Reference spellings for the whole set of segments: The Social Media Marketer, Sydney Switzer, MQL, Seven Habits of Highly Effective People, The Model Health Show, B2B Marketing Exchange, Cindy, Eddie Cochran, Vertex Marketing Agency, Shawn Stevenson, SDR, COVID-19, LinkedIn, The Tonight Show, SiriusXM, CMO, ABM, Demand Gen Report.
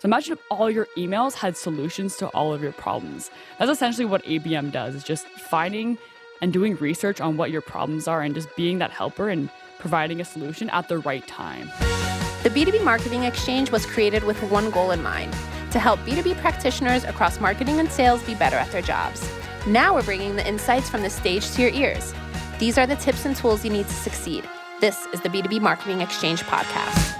So imagine if all your emails had solutions to all of your problems. That's essentially what ABM does. It's just finding and doing research on what your problems are and just being that helper and providing a solution at the right time. The B2B Marketing Exchange was created with one goal in mind, to help B2B practitioners across marketing and sales be better at their jobs. Now we're bringing the insights from the stage to your ears. These are the tips and tools you need to succeed. This is the B2B Marketing Exchange podcast.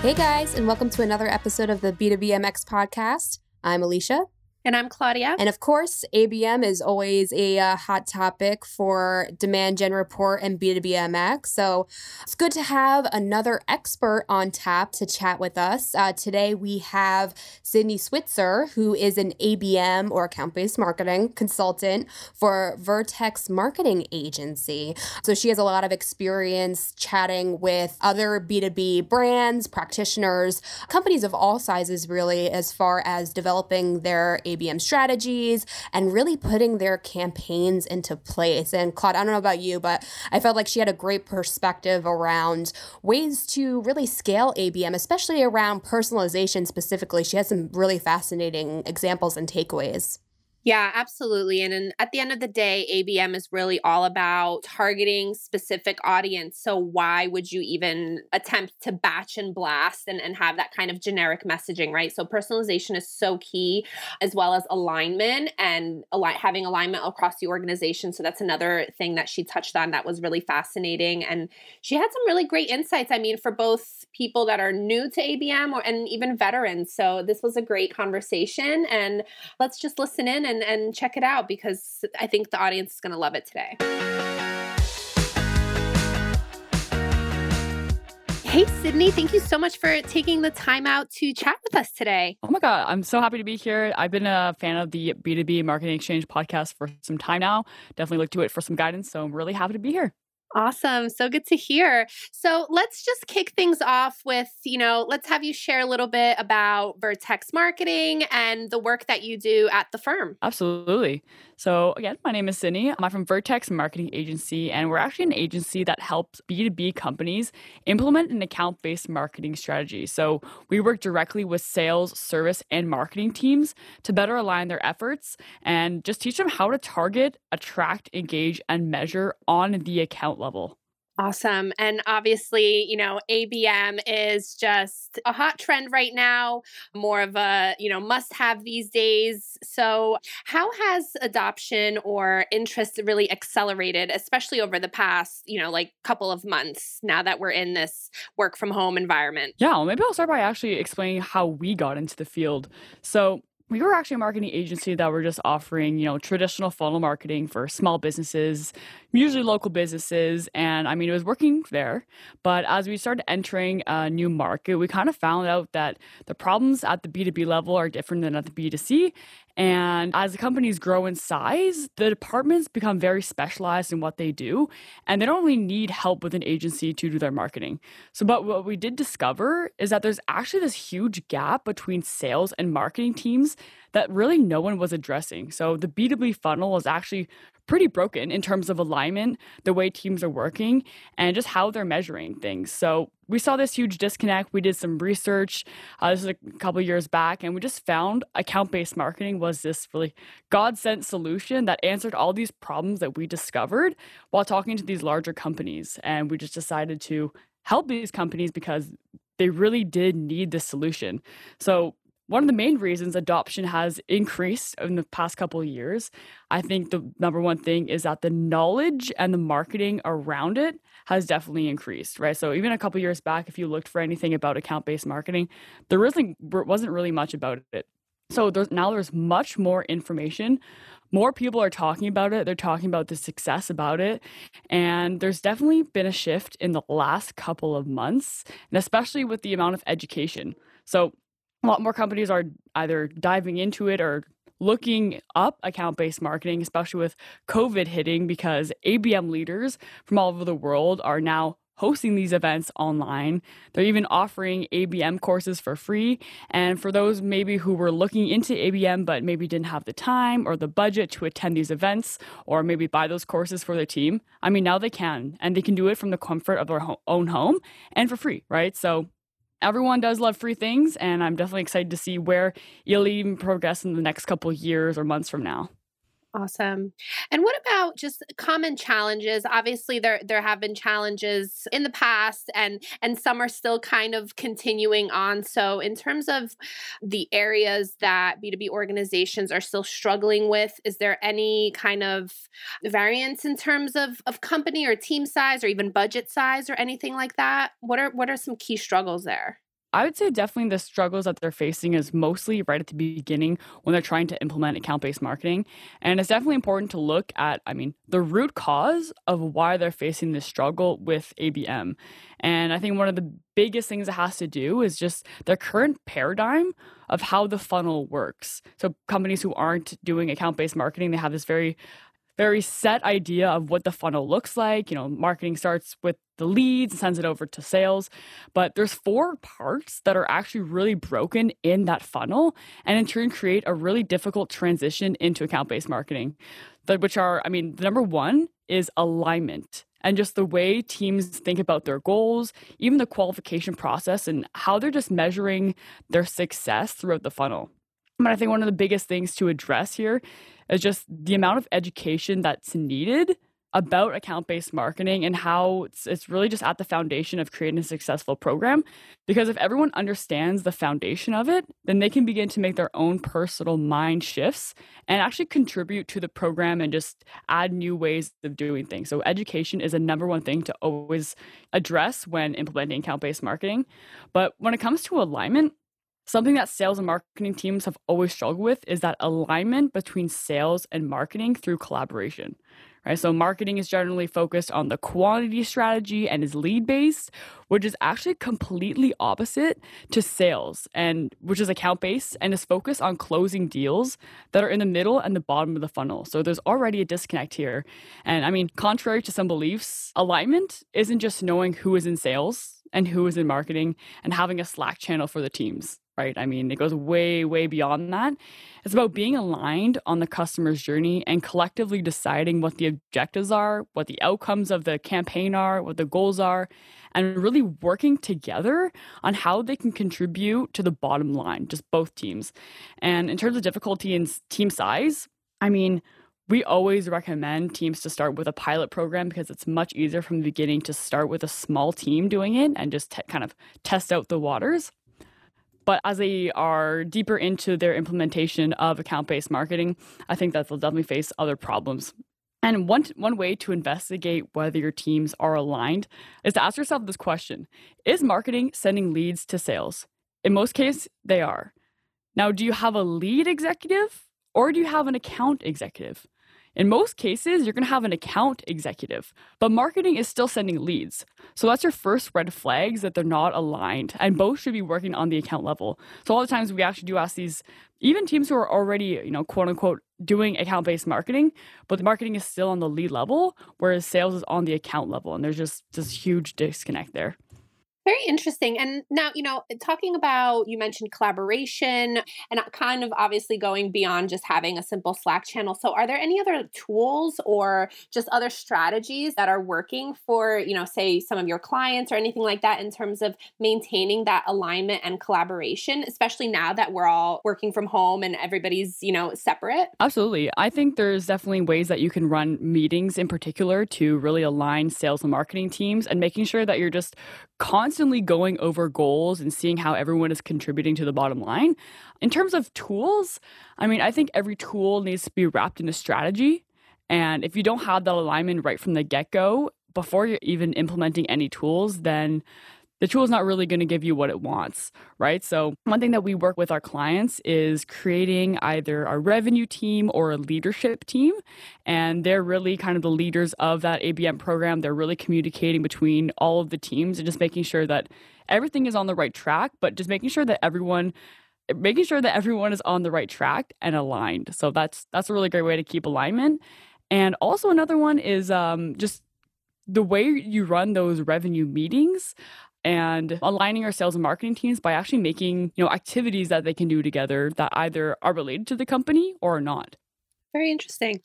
Hey guys, and welcome to another episode of the B2BMX podcast. I'm Alicia. And I'm Claudia. And of course, ABM is always a hot topic for Demand Gen Report and B2BMX. So it's good to have another expert on tap to chat with us. Today, we have Sydney Switzer, who is an ABM or account-based marketing consultant for Vertex Marketing Agency. So she has a lot of experience chatting with other B2B brands, practitioners, companies of all sizes, really, as far as developing their ABM strategies and really putting their campaigns into place. And Claude, I don't know about you, but I felt like she had a great perspective around ways to really scale ABM, especially around personalization specifically. She has some really fascinating examples and takeaways. Yeah, absolutely. And at the end of the day, ABM is really all about targeting specific audience. So why would you even attempt to batch and blast and have that kind of generic messaging, right? So personalization is so key, as well as alignment and having alignment across the organization. So that's another thing that she touched on that was really fascinating. And she had some really great insights, I mean, for both people that are new to ABM and even veterans. So this was a great conversation. And let's just listen in and check it out, because I think the audience is going to love it today. Hey, Sydney, thank you so much for taking the time out to chat with us today. Oh my God, I'm so happy to be here. I've been a fan of the B2B Marketing Exchange podcast for some time now. Definitely look to it for some guidance. So I'm really happy to be here. Awesome. So good to hear. So let's just kick things off with, let's have you share a little bit about Vertex Marketing and the work that you do at the firm. Absolutely. So again, my name is Cindy. I'm from Vertex Marketing Agency, and we're actually an agency that helps B2B companies implement an account-based marketing strategy. So we work directly with sales, service, and marketing teams to better align their efforts and just teach them how to target, attract, engage, and measure on the account level. Awesome. And obviously, ABM is just a hot trend right now, more of a, must-have these days. So how has adoption or interest really accelerated, especially over the past, couple of months now that we're in this work from home environment? Yeah, well, maybe I'll start by actually explaining how we got into the field. So we were actually a marketing agency that were just offering, traditional funnel marketing for small businesses, usually local businesses. And I mean, it was working there. But as we started entering a new market, we kind of found out that the problems at the B2B level are different than at the B2C. And as the companies grow in size, the departments become very specialized in what they do, and they don't really need help with an agency to do their marketing. So, but what we did discover is that there's actually this huge gap between sales and marketing teams that really no one was addressing. So the B2B funnel is actually pretty broken in terms of alignment, the way teams are working, and just how they're measuring things. So we saw this huge disconnect. We did some research. This was a couple of years back, and we just found account-based marketing was this really God-sent solution that answered all these problems that we discovered while talking to these larger companies. And we just decided to help these companies because they really did need this solution. So one of the main reasons adoption has increased in the past couple of years, I think the number one thing is that the knowledge and the marketing around it has definitely increased, right? So even a couple of years back, if you looked for anything about account-based marketing, there wasn't really much about it. So there's much more information. More people are talking about it. They're talking about the success about it. And there's definitely been a shift in the last couple of months, and especially with the amount of education. So a lot more companies are either diving into it or looking up account-based marketing, especially with COVID hitting, because ABM leaders from all over the world are now hosting these events online. They're even offering ABM courses for free. And for those maybe who were looking into ABM but maybe didn't have the time or the budget to attend these events or maybe buy those courses for their team, I mean, now they can. And they can do it from the comfort of their own home and for free, right? So everyone does love free things, and I'm definitely excited to see where you'll even progress in the next couple of years or months from now. Awesome. And what about just common challenges? Obviously, there have been challenges in the past, and some are still kind of continuing on. So in terms of the areas that B2B organizations are still struggling with, is there any kind of variance in terms of company or team size or even budget size or anything like that? What are some key struggles there? I would say definitely the struggles that they're facing is mostly right at the beginning when they're trying to implement account-based marketing. And it's definitely important to look at, the root cause of why they're facing this struggle with ABM. And I think one of the biggest things it has to do is just their current paradigm of how the funnel works. So companies who aren't doing account-based marketing, they have this very set idea of what the funnel looks like. Marketing starts with the leads and sends it over to sales. But there's four parts that are actually really broken in that funnel and in turn create a really difficult transition into account-based marketing, which are, the number one is alignment and just the way teams think about their goals, even the qualification process and how they're just measuring their success throughout the funnel. But I think one of the biggest things to address here is just the amount of education that's needed about account-based marketing and how it's really just at the foundation of creating a successful program. Because if everyone understands the foundation of it, then they can begin to make their own personal mind shifts and actually contribute to the program and just add new ways of doing things. So education is a number one thing to always address when implementing account-based marketing. But when it comes to alignment, something that sales and marketing teams have always struggled with is that alignment between sales and marketing through collaboration, right? So marketing is generally focused on the quantity strategy and is lead-based, which is actually completely opposite to sales, and which is account-based and is focused on closing deals that are in the middle and the bottom of the funnel. So there's already a disconnect here. And contrary to some beliefs, alignment isn't just knowing who is in sales and who is in marketing and having a Slack channel for the teams. Right? It goes way, way beyond that. It's about being aligned on the customer's journey and collectively deciding what the objectives are, what the outcomes of the campaign are, what the goals are, and really working together on how they can contribute to the bottom line, just both teams. And in terms of difficulty and team size, we always recommend teams to start with a pilot program because it's much easier from the beginning to start with a small team doing it and just kind of test out the waters. But as they are deeper into their implementation of account-based marketing, I think that they'll definitely face other problems. And one way to investigate whether your teams are aligned is to ask yourself this question: is marketing sending leads to sales? In most cases, they are. Now, do you have a lead executive or do you have an account executive? In most cases, you're going to have an account executive, but marketing is still sending leads. So that's your first red flags that they're not aligned, and both should be working on the account level. So all the times we actually do ask these, even teams who are already, quote unquote, doing account-based marketing, but the marketing is still on the lead level, whereas sales is on the account level. And there's just this huge disconnect there. Very interesting. And now, talking about, you mentioned collaboration and kind of obviously going beyond just having a simple Slack channel. So are there any other tools or just other strategies that are working for, say some of your clients or anything like that in terms of maintaining that alignment and collaboration, especially now that we're all working from home and everybody's, separate? Absolutely. I think there's definitely ways that you can run meetings in particular to really align sales and marketing teams and making sure that you're just constantly going over goals and seeing how everyone is contributing to the bottom line. In terms of tools, I think every tool needs to be wrapped in a strategy. And if you don't have that alignment right from the get-go, before you're even implementing any tools, then the tool is not really going to give you what it wants, right? So one thing that we work with our clients is creating either a revenue team or a leadership team. And they're really kind of the leaders of that ABM program. They're really communicating between all of the teams and just making sure that everything is on the right track, but just making sure that everyone is on the right track and aligned. So that's a really great way to keep alignment. And also another one is just the way you run those revenue meetings and aligning our sales and marketing teams by actually making, activities that they can do together that either are related to the company or not. Very interesting.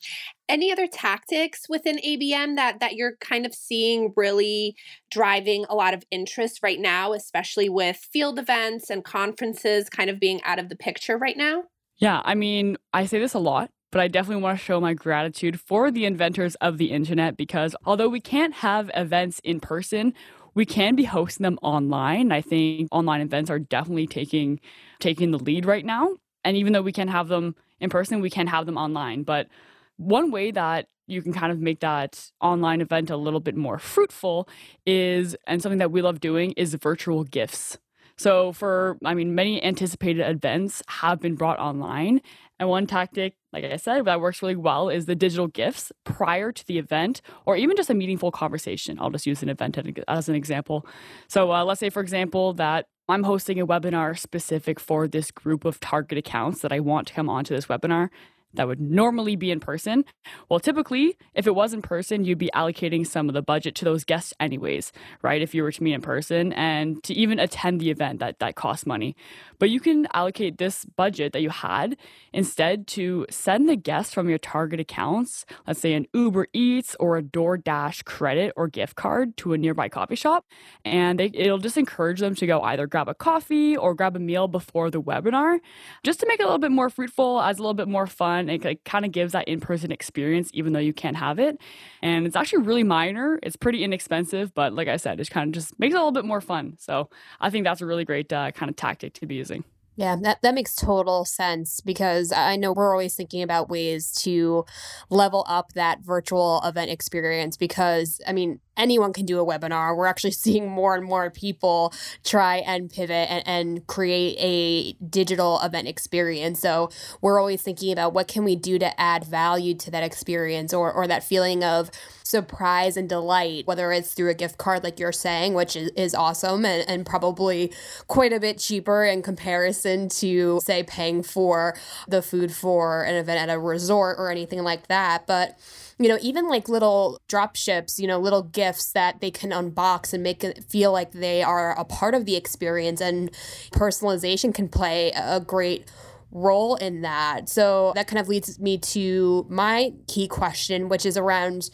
Any other tactics within ABM that you're kind of seeing really driving a lot of interest right now, especially with field events and conferences kind of being out of the picture right now? Yeah, I mean, I say this a lot, but I definitely want to show my gratitude for the inventors of the internet, because although we can't have events in person, we can be hosting them online. I think online events are definitely taking the lead right now. And even though we can't have them in person, we can have them online. But one way that you can kind of make that online event a little bit more fruitful is, and something that we love doing, is virtual gifts. So many anticipated events have been brought online. And one tactic, like I said, that works really well is the digital gifts prior to the event, or even just a meaningful conversation. I'll just use an event as an example. So let's say, for example, that I'm hosting a webinar specific for this group of target accounts that I want to come onto this webinar that would normally be in person. Well, typically, if it was in person, you'd be allocating some of the budget to those guests anyways, right? If you were to meet in person and to even attend the event, that costs money. But you can allocate this budget that you had instead to send the guests from your target accounts, let's say an Uber Eats or a DoorDash credit or gift card to a nearby coffee shop. And it'll just encourage them to go either grab a coffee or grab a meal before the webinar, just to make it a little bit more fruitful, as a little bit more fun. It kind of gives that in-person experience, even though you can't have it. And it's actually really minor. It's pretty inexpensive, but like I said, it kind of just makes it a little bit more fun. So I think that's a really great kind of tactic to be using. Yeah, that makes total sense, because I know we're always thinking about ways to level up that virtual event experience, because, I mean, anyone can do a webinar. We're actually seeing more and more people try and pivot and create a digital event experience. So we're always thinking about what can we do to add value to that experience or that feeling of surprise and delight, whether it's through a gift card, like you're saying, which is awesome and probably quite a bit cheaper in comparison to, say, paying for the food for an event at a resort or anything like that. But even like little drop ships, little gifts that they can unbox and make it feel like they are a part of the experience, and personalization can play a great role in that. So that kind of leads me to my key question, which is around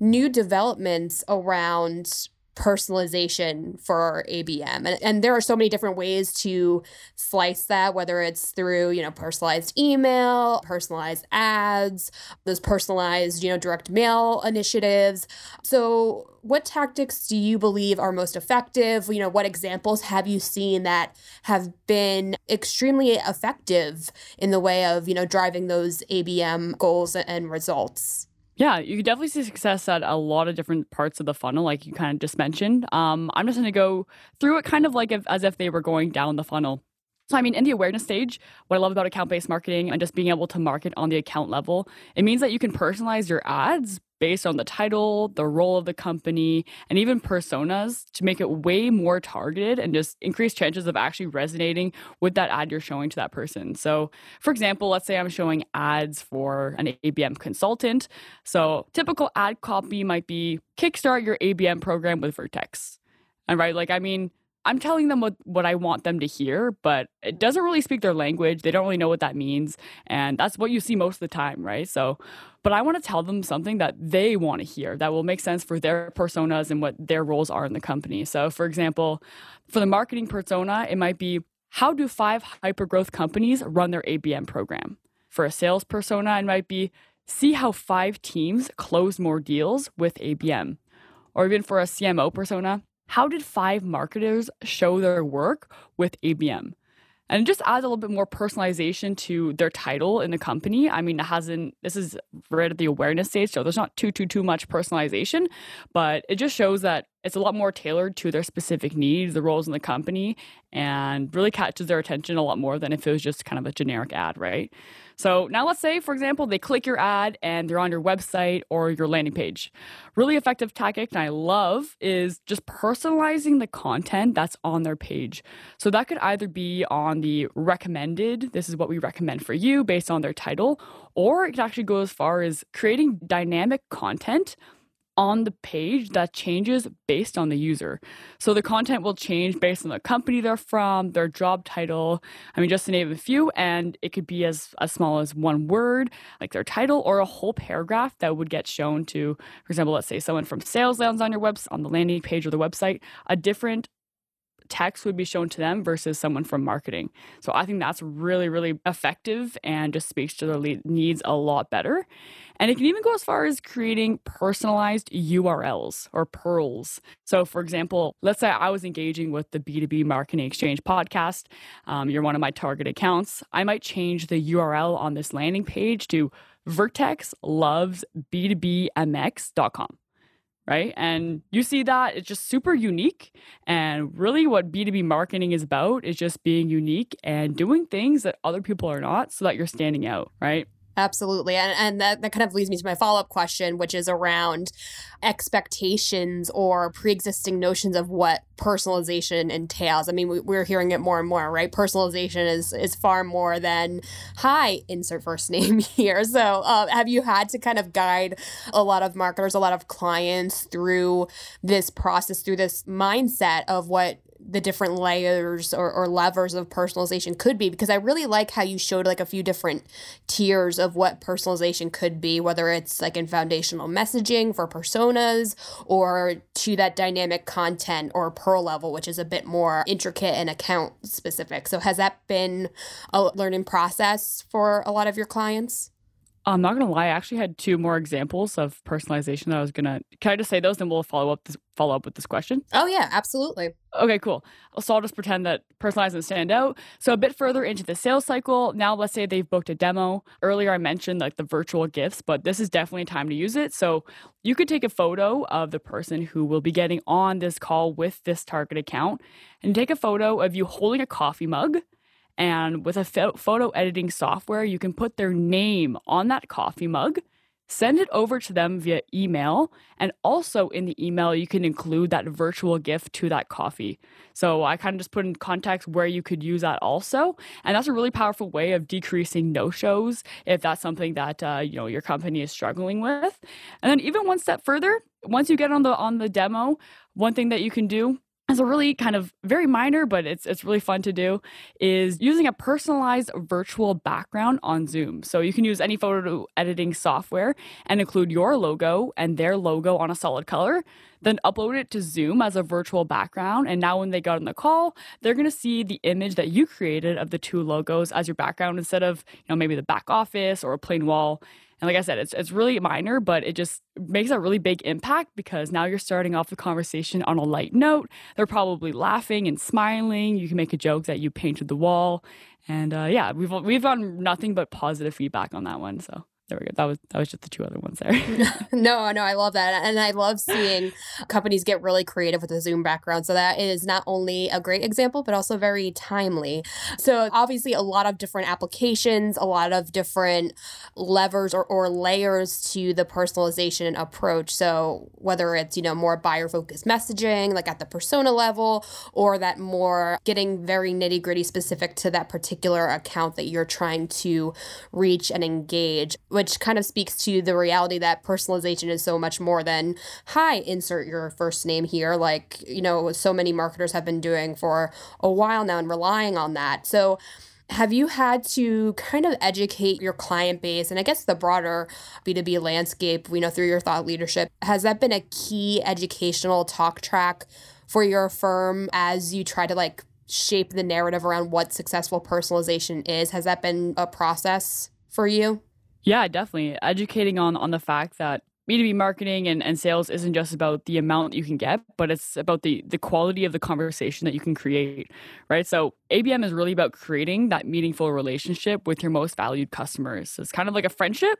new developments around personalization for ABM. And there are so many different ways to slice that, whether it's through, personalized email, personalized ads, those personalized, direct mail initiatives. So what tactics do you believe are most effective? What examples have you seen that have been extremely effective in the way of, driving those ABM goals and results? Yeah, you can definitely see success at a lot of different parts of the funnel, like you kind of just mentioned. I'm just going to go through it kind of like as if they were going down the funnel. So, in the awareness stage, what I love about account-based marketing and just being able to market on the account level, it means that you can personalize your ads based on the title, the role of the company, and even personas to make it way more targeted and just increase chances of actually resonating with that ad you're showing to that person. So for example, let's say I'm showing ads for an ABM consultant. So typical ad copy might be kickstart your ABM program with Vertex. And right, I'm telling them what I want them to hear, but it doesn't really speak their language. They don't really know what that means. And that's what you see most of the time, right? But I want to tell them something that they want to hear that will make sense for their personas and what their roles are in the company. So for example, for the marketing persona, it might be, how do 5 hypergrowth companies run their ABM program? For a sales persona, it might be, see how 5 teams close more deals with ABM. Or even for a CMO persona, how did 5 marketers show their work with ABM? And it just adds a little bit more personalization to their title in the company. This is right at the awareness stage, so there's not too much personalization, but it just shows that it's a lot more tailored to their specific needs, the roles in the company, and really catches their attention a lot more than if it was just kind of a generic ad, right? So now let's say, for example, they click your ad and they're on your website or your landing page. Really effective tactic, and I love, is just personalizing the content that's on their page. So that could either be on the recommended, this is what we recommend for you based on their title, or it could actually go as far as creating dynamic content on the page that changes based on the user. So the content will change based on the company they're from, their job title, I mean, just to name a few, and it could be as small as one word, like their title, or a whole paragraph that would get shown to, for example, let's say someone from sales lands on your website, on the landing page or the website, a different text would be shown to them versus someone from marketing. So I think that's really, really effective and just speaks to their needs a lot better. And it can even go as far as creating personalized URLs or pearls. So for example, let's say I was engaging with the B2B Marketing Exchange podcast. You're one of my target accounts. I might change the URL on this landing page to vertexlovesb2bmx.com. Right? And you see that it's just super unique. And really what B2B marketing is about is just being unique and doing things that other people are not so that you're standing out, right? Absolutely. And that kind of leads me to my follow-up question, which is around expectations or pre-existing notions of what personalization entails. I mean, we're hearing it more and more, right? Personalization is far more than, hi, insert first name here. So have you had to kind of guide a lot of marketers, a lot of clients through this process, through this mindset of what the different layers or levers of personalization could be? Because I really like how you showed like a few different tiers of what personalization could be, whether it's like in foundational messaging for personas or to that dynamic content or pearl level, which is a bit more intricate and account specific. So has that been a learning process for a lot of your clients? I'm not going to lie. I actually had two more examples of personalization that I was going to... Can I just say those? Then we'll follow up with this question. Oh, yeah, absolutely. Okay, cool. So I'll just pretend that personalize and stand out. So a bit further into the sales cycle, now let's say they've booked a demo. Earlier I mentioned like the virtual gifts, but this is definitely time to use it. So you could take a photo of the person who will be getting on this call with this target account and take a photo of you holding a coffee mug. And with a photo editing software, you can put their name on that coffee mug, send it over to them via email. And also in the email, you can include that virtual gift to that coffee. So I kind of just put in context where you could use that also. And that's a really powerful way of decreasing no-shows if that's something that your company is struggling with. And then even one step further, once you get on the demo, one thing that you can do, it's a really kind of very minor, but it's really fun to do, is using a personalized virtual background on Zoom. So you can use any photo editing software and include your logo and their logo on a solid color, then upload it to Zoom as a virtual background. And now when they got on the call, they're going to see the image that you created of the two logos as your background instead of, maybe the back office or a plain wall. And like I said, it's really minor, but it just makes a really big impact because now you're starting off the conversation on a light note. They're probably laughing and smiling. You can make a joke that you painted the wall. And we've gotten nothing but positive feedback on that one. So there we go. That was just the two other ones there. No, I love that. And I love seeing companies get really creative with the Zoom background. So that is not only a great example, but also very timely. So obviously a lot of different applications, a lot of different levers or layers to the personalization approach. So whether it's, more buyer-focused messaging, like at the persona level, or that more getting very nitty-gritty specific to that particular account that you're trying to reach and engage, which kind of speaks to the reality that personalization is so much more than, hi, insert your first name here, like, so many marketers have been doing for a while now and relying on that. So have you had to kind of educate your client base and I guess the broader B2B landscape, through your thought leadership? Has that been a key educational talk track for your firm as you try to like shape the narrative around what successful personalization is? Has that been a process for you? Yeah, definitely. Educating on the fact that B2B marketing and sales isn't just about the amount you can get, but it's about the quality of the conversation that you can create, right? So ABM is really about creating that meaningful relationship with your most valued customers. So it's kind of like a friendship.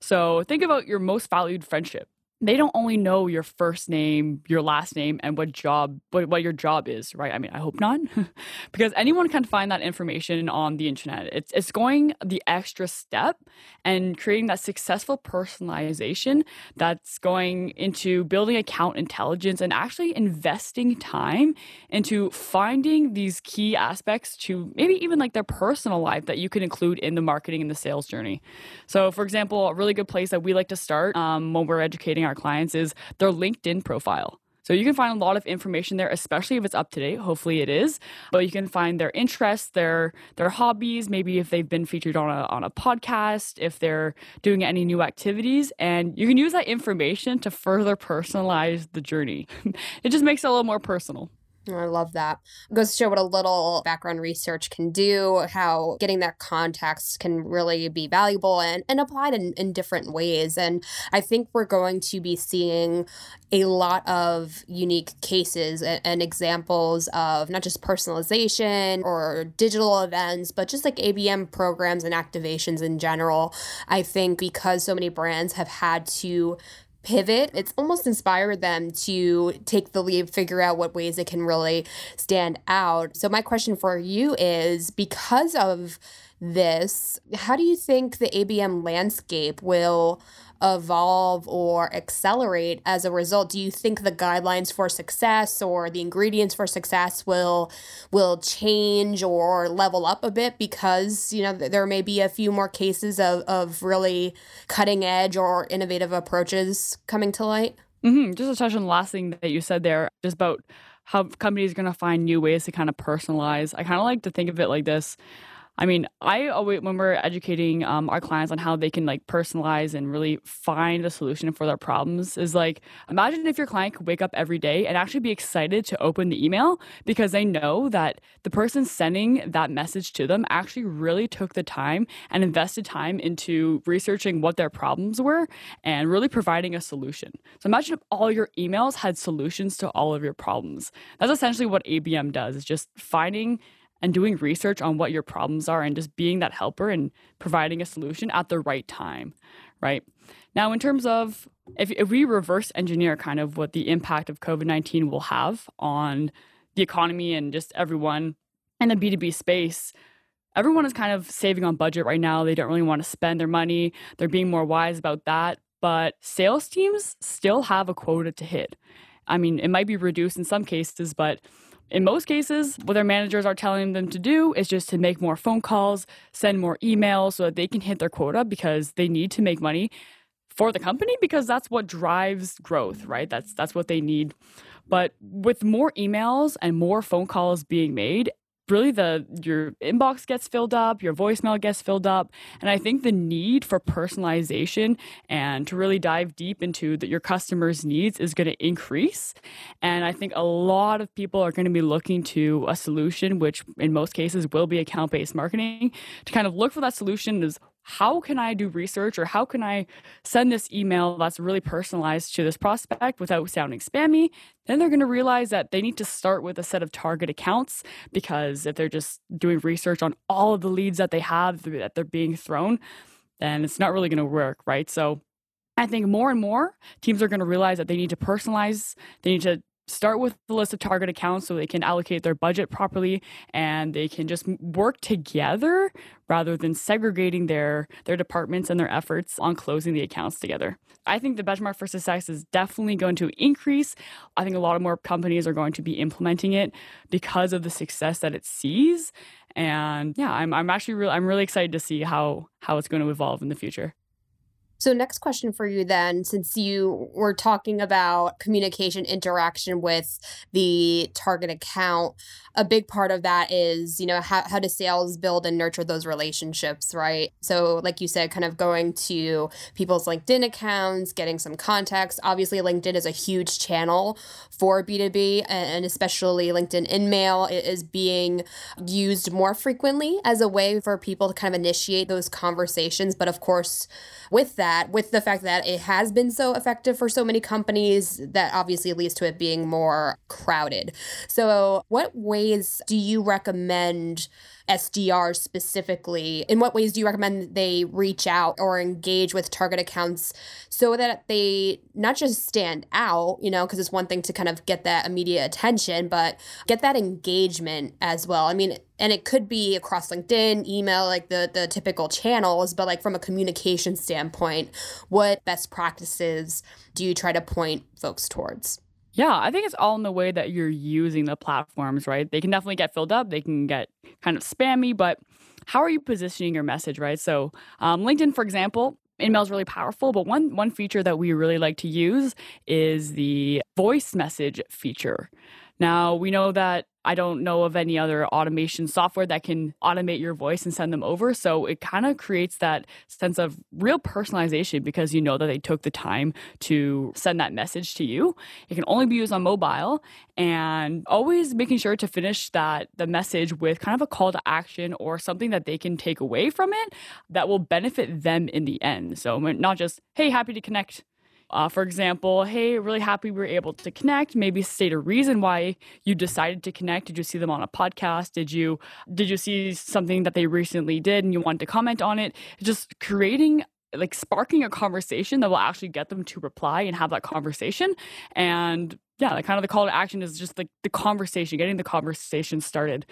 So think about your most valued friendship. They don't only know your first name, your last name, and what your job is, right? I mean, I hope not, because anyone can find that information on the internet. It's going the extra step and creating that successful personalization that's going into building account intelligence and actually investing time into finding these key aspects to maybe even like their personal life that you can include in the marketing and the sales journey. So for example, a really good place that we like to start when we're educating our our clients is their LinkedIn profile. So you can find a lot of information there, especially if it's up to date. Hopefully it is. But you can find their interests, their hobbies, maybe if they've been featured on a podcast, if they're doing any new activities. And you can use that information to further personalize the journey. It just makes it a little more personal. I love that. It goes to show what a little background research can do, how getting that context can really be valuable and applied in different ways. And I think we're going to be seeing a lot of unique cases and examples of not just personalization or digital events, but just like ABM programs and activations in general. I think because so many brands have had to pivot, it's almost inspired them to take the lead, figure out what ways it can really stand out. So my question for you is, because of this, how do you think the ABM landscape will evolve or accelerate as a result? Do you think the guidelines for success or the ingredients for success will change or level up a bit because, you know, there may be a few more cases of really cutting edge or innovative approaches coming to light? Mm-hmm. Just to touch on the last thing that you said there, just about how companies are going to find new ways to kind of personalize. I kind of like to think of it like this. I mean, I always, when we're educating our clients on how they can like personalize and really find a solution for their problems, is like, imagine if your client could wake up every day and actually be excited to open the email because they know that the person sending that message to them actually really took the time and invested time into researching what their problems were and really providing a solution. So imagine if all your emails had solutions to all of your problems. That's essentially what ABM does, is just finding and doing research on what your problems are and just being that helper and providing a solution at the right time, right? Now, in terms of if we reverse engineer kind of what the impact of COVID-19 will have on the economy and just everyone in the B2B space, everyone is kind of saving on budget right now. They don't really want to spend their money. They're being more wise about that. But sales teams still have a quota to hit. I mean, it might be reduced in some cases, but in most cases, what their managers are telling them to do is just to make more phone calls, send more emails so that they can hit their quota because they need to make money for the company because that's what drives growth, right? That's what they need. But with more emails and more phone calls being made, really your inbox gets filled up, your voicemail gets filled up. And I think the need for personalization and to really dive deep into your customers' needs is going to increase. And I think a lot of people are going to be looking to a solution, which in most cases will be account-based marketing, to kind of look for that solution is, how can I do research or how can I send this email that's really personalized to this prospect without sounding spammy? Then they're going to realize that they need to start with a set of target accounts, because if they're just doing research on all of the leads that they have that they're being thrown, then it's not really going to work, right? So I think more and more teams are going to realize that they need to personalize, they need to start with the list of target accounts so they can allocate their budget properly and they can just work together rather than segregating their departments and their efforts on closing the accounts together. I think the benchmark for success is definitely going to increase. I think a lot of more companies are going to be implementing it because of the success that it sees. And yeah, I'm really excited to see how it's going to evolve in the future. So next question for you then, since you were talking about communication, interaction with the target account, a big part of that is, you know, how do sales build and nurture those relationships, right? So like you said, kind of going to people's LinkedIn accounts, getting some context. Obviously, LinkedIn is a huge channel for B2B, and especially LinkedIn InMail is being used more frequently as a way for people to kind of initiate those conversations. But of course, with that, with the fact that it has been so effective for so many companies, that obviously leads to it being more crowded. So what ways do you recommend SDRs specifically? In what ways do you recommend they reach out or engage with target accounts so that they not just stand out, you know, because it's one thing to kind of get that immediate attention, but get that engagement as well? I mean, and it could be across LinkedIn, email, like the typical channels, but like from a communication standpoint, what best practices do you try to point folks towards? Yeah, I think it's all in the way that you're using the platforms, right? They can definitely get filled up. They can get kind of spammy, but how are you positioning your message, right? So LinkedIn, for example, InMail is really powerful, but one feature that we really like to use is the voice message feature. Now, we know that I don't know of any other automation software that can automate your voice and send them over. So it kind of creates that sense of real personalization because you know that they took the time to send that message to you. It can only be used on mobile, and always making sure to finish the message with kind of a call to action or something that they can take away from it that will benefit them in the end. So not just, hey, happy to connect. For example, hey, really happy we were able to connect. Maybe state a reason why you decided to connect. Did you see them on a podcast? Did you see something that they recently did and you wanted to comment on it? Just creating, like sparking a conversation that will actually get them to reply and have that conversation. And yeah, like kind of the call to action is just like the conversation, getting the conversation started.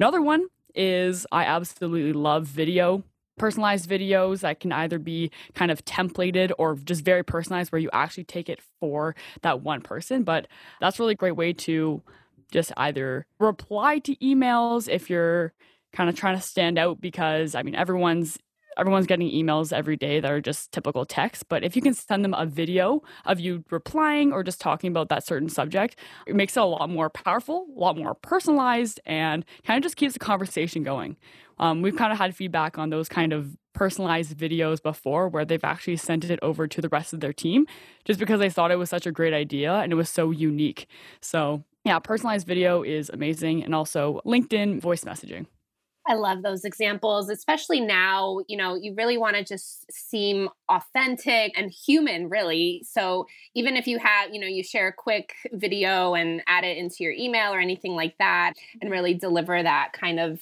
Another one is I absolutely love video. Personalized videos that can either be kind of templated or just very personalized where you actually take it for that one person. But that's really a great way to just either reply to emails if you're kind of trying to stand out, because I mean, everyone's getting emails every day that are just typical text. But if you can send them a video of you replying or just talking about that certain subject, it makes it a lot more powerful, a lot more personalized, and kind of just keeps the conversation going. We've kind of had feedback on those kind of personalized videos before where they've actually sent it over to the rest of their team just because they thought it was such a great idea and it was so unique. So yeah, personalized video is amazing. And also LinkedIn voice messaging. I love those examples, especially now, you know, you really want to just seem authentic and human, really. So even if you have, you know, you share a quick video and add it into your email or anything like that, and really deliver that kind of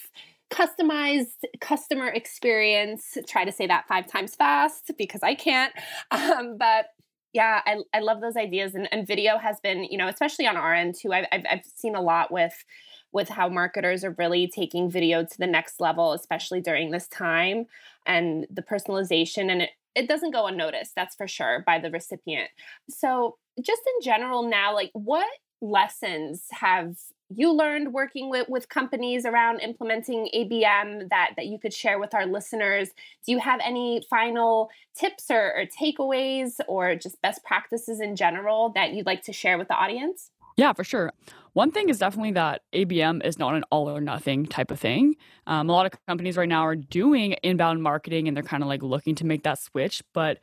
customized customer experience. Try to say that 5 times fast because I can't. But yeah, I love those ideas. And video has been, you know, especially on our end too, I've seen a lot with how marketers are really taking video to the next level, especially during this time, and the personalization. And it doesn't go unnoticed, that's for sure, by the recipient. So just in general now, like what lessons have you learned working with companies around implementing ABM that you could share with our listeners? Do you have any final tips or takeaways or just best practices in general that you'd like to share with the audience? Yeah, for sure. One thing is definitely that ABM is not an all or nothing type of thing. A lot of companies right now are doing inbound marketing and they're kind of like looking to make that switch. But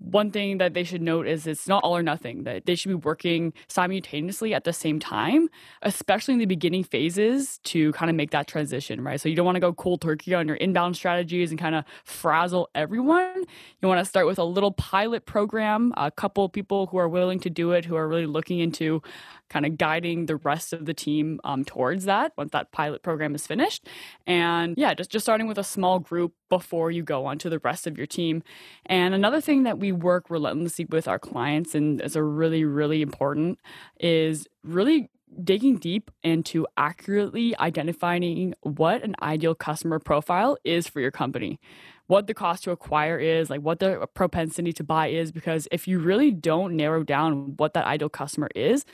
one thing that they should note is it's not all or nothing, that they should be working simultaneously at the same time, especially in the beginning phases to kind of make that transition, right? So you don't want to go cold turkey on your inbound strategies and kind of frazzle everyone. You want to start with a little pilot program, a couple people who are willing to do it, who are really looking into kind of guiding the rest of the team towards that once that pilot program is finished. And yeah, just starting with a small group before you go on to the rest of your team. And another thing that we work relentlessly with our clients, and is a really, really important, is really digging deep into accurately identifying what an ideal customer profile is for your company, what the cost to acquire is, like what the propensity to buy is, because if you really don't narrow down what that ideal customer is,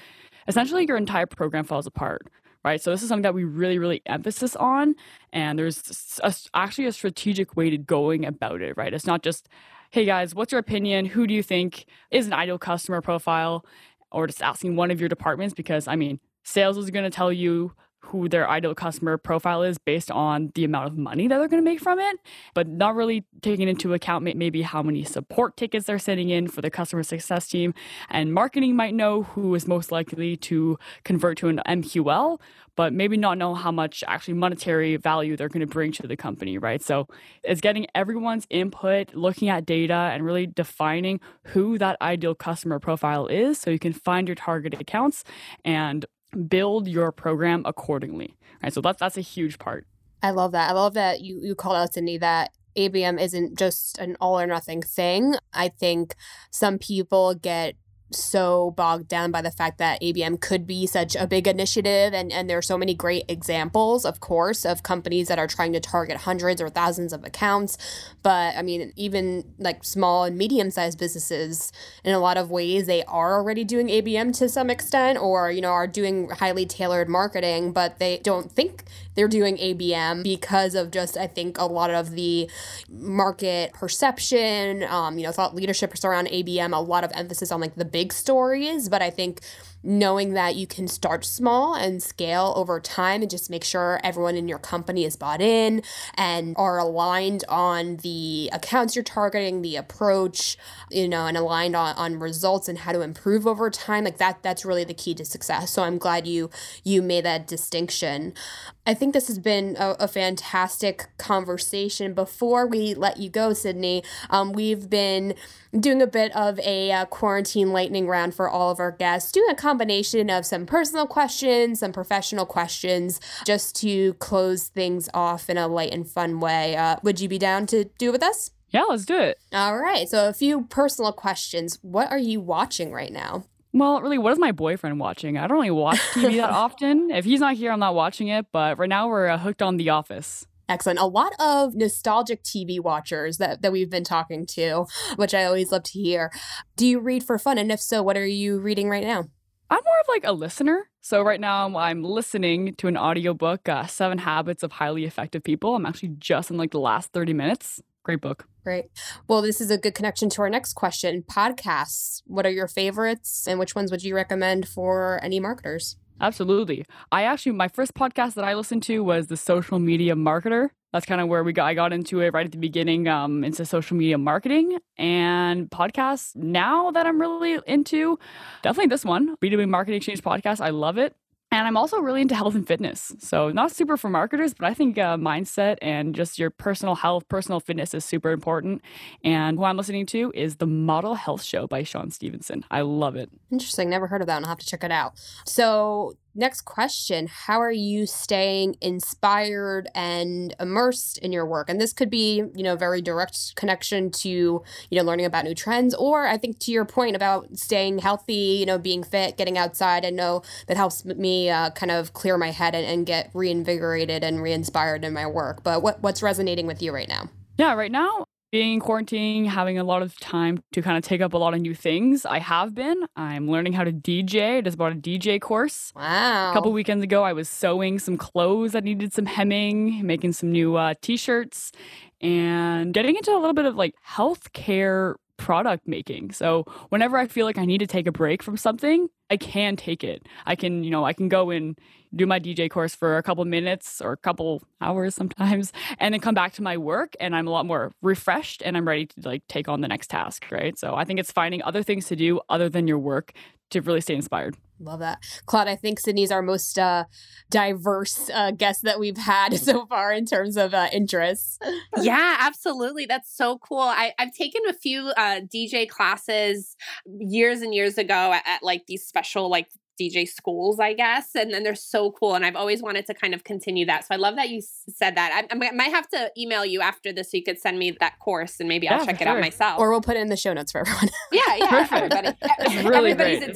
essentially your entire program falls apart, right? So this is something that we really, really emphasis on. And there's actually a strategic way to going about it, right? It's not just, hey guys, what's your opinion? Who do you think is an ideal customer profile? Or just asking one of your departments, because I mean, sales is going to tell you who their ideal customer profile is based on the amount of money that they're going to make from it, but not really taking into account maybe how many support tickets they're sending in for the customer success team. And marketing might know who is most likely to convert to an MQL, but maybe not know how much actually monetary value they're going to bring to the company, right? So it's getting everyone's input, looking at data, and really defining who that ideal customer profile is so you can find your target accounts and build your program accordingly. Right, so that's a huge part. I love that. I love that you called out, Cindy, that ABM isn't just an all or nothing thing. I think some people get so bogged down by the fact that ABM could be such a big initiative. And there are so many great examples, of course, of companies that are trying to target hundreds or thousands of accounts. But I mean, even like small and medium-sized businesses, in a lot of ways, they are already doing ABM to some extent, or, you know, are doing highly tailored marketing, but they don't think they're doing ABM because of just, I think, a lot of the market perception, you know, thought leadership around ABM, a lot of emphasis on like the big stories. But I think knowing that you can start small and scale over time and just make sure everyone in your company is bought in and are aligned on the accounts you're targeting, the approach, you know, and aligned on results and how to improve over time. Like that's really the key to success. So I'm glad you made that distinction. I think this has been a fantastic conversation. Before we let you go, Sydney, we've been doing a bit of a quarantine lightning round for all of our guests, doing a combination of some personal questions, some professional questions, just to close things off in a light and fun way. Would you be down to do it with us? Yeah, let's do it. All right. So a few personal questions. What are you watching right now? Well, really, what is my boyfriend watching? I don't really watch TV that often. If he's not here, I'm not watching it. But right now we're hooked on The Office. Excellent. A lot of nostalgic TV watchers that we've been talking to, which I always love to hear. Do you read for fun? And if so, what are you reading right now? I'm more of like a listener. So right now I'm listening to an audiobook, Seven Habits of Highly Effective People. I'm actually just in like the last 30 minutes. Great book. Great. Well, this is a good connection to our next question. Podcasts. What are your favorites and which ones would you recommend for any marketers? Absolutely. My first podcast that I listened to was The Social Media Marketer. That's kind of where I got into it right at the beginning, into social media marketing. And podcasts now that I'm really into, definitely this one, B2B Marketing Exchange podcast. I love it. And I'm also really into health and fitness. So not super for marketers, but I think mindset and just your personal health, personal fitness is super important. And who I'm listening to is The Model Health Show by Shawn Stevenson. I love it. Interesting. Never heard of that. I'll have to check it out. So next question, how are you staying inspired and immersed in your work? And this could be, you know, very direct connection to, you know, learning about new trends, or I think to your point about staying healthy, you know, being fit, getting outside. I know that helps me kind of clear my head and get reinvigorated and re-inspired in my work. But what's resonating with you right now? Yeah, right now, being in quarantine, having a lot of time to kind of take up a lot of new things. I'm learning how to DJ. I just bought a DJ course. Wow. A couple weekends ago, I was sewing some clothes that needed some hemming, making some new t-shirts, and getting into a little bit of like healthcare product making. So whenever I feel like I need to take a break from something, I can take it. I can go and do my DJ course for a couple minutes or a couple hours sometimes, and then come back to my work and I'm a lot more refreshed and I'm ready to like take on the next task, right? So I think it's finding other things to do other than your work to really stay inspired. Love that. Claude, I think Sydney's our most diverse guest that we've had so far in terms of interests. Yeah, absolutely. That's so cool. I've taken a few DJ classes years and years ago at like these special like DJ schools, I guess. And then they're so cool. And I've always wanted to kind of continue that. So I love that you said that. I might have to email you after this so you could send me that course and maybe I'll check it out myself. Or we'll put it in the show notes for everyone. Yeah, everybody. Really everybody's great.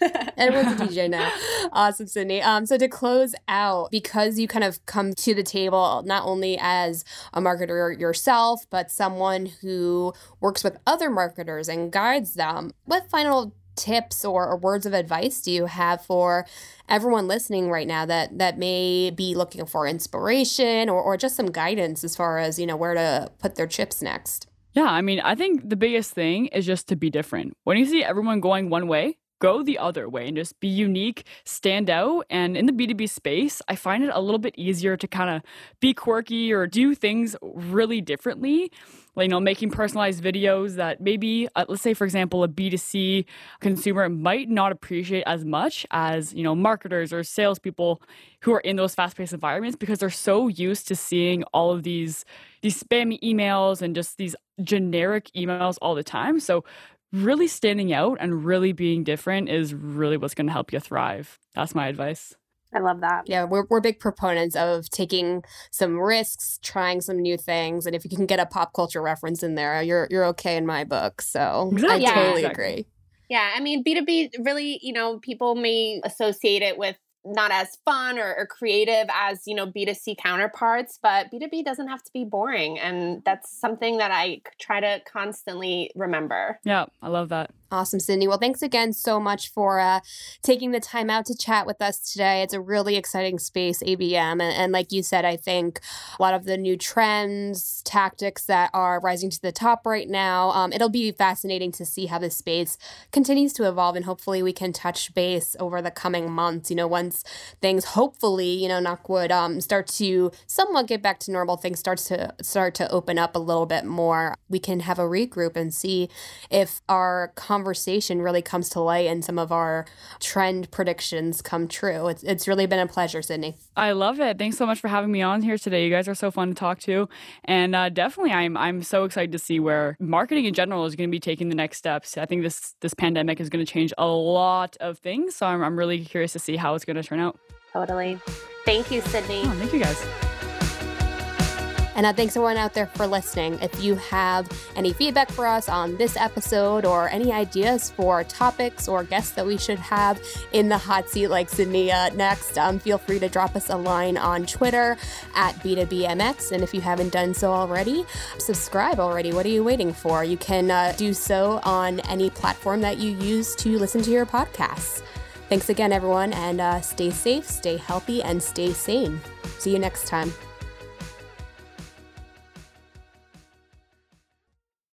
A DJ. So everyone's a DJ now. Awesome, Sydney. So to close out, because you kind of come to the table not only as a marketer yourself, but someone who works with other marketers and guides them, what final tips or words of advice do you have for everyone listening right now that may be looking for inspiration or just some guidance as far as, you know, where to put their chips next? Yeah, I mean, I think the biggest thing is just to be different. When you see everyone going one way, go the other way and just be unique, stand out. And in the B2B space, I find it a little bit easier to kind of be quirky or do things really differently. Like, you know, making personalized videos that maybe, let's say, for example, a B2C consumer might not appreciate as much as, you know, marketers or salespeople who are in those fast-paced environments because they're so used to seeing all of these spammy emails and just these generic emails all the time. So really standing out and really being different is really what's going to help you thrive. That's my advice. I love that. Yeah, we're big proponents of taking some risks, trying some new things. And if you can get a pop culture reference in there, you're okay in my book. So exactly. I totally agree. Yeah. I mean, B2B really, you know, people may associate it with not as fun or creative as, you know, B2C counterparts, but B2B doesn't have to be boring. And that's something that I try to constantly remember. Yeah, I love that. Awesome, Cindy. Well, thanks again so much for taking the time out to chat with us today. It's a really exciting space, ABM. And like you said, I think a lot of the new trends, tactics that are rising to the top right now, it'll be fascinating to see how this space continues to evolve. And hopefully we can touch base over the coming months, you know, once things hopefully, you know, knock wood, start to somewhat get back to normal, things start to open up a little bit more. We can have a regroup and see if our conversation really comes to light and some of our trend predictions come true. It's really been a pleasure, Sydney. I love it. Thanks so much for having me on here today. You guys are so fun to talk to. And definitely, I'm so excited to see where marketing in general is going to be taking the next steps. I think this pandemic is going to change a lot of things. So I'm really curious to see how it's going to turn out. Totally. Thank you, Sydney. Oh, thank you guys. And thanks everyone out there for listening. If you have any feedback for us on this episode or any ideas for topics or guests that we should have in the hot seat like Sydney next, feel free to drop us a line on Twitter at B2BMX. And if you haven't done so already, subscribe already. What are you waiting for? You can do so on any platform that you use to listen to your podcasts. Thanks again, everyone. And stay safe, stay healthy, and stay sane. See you next time.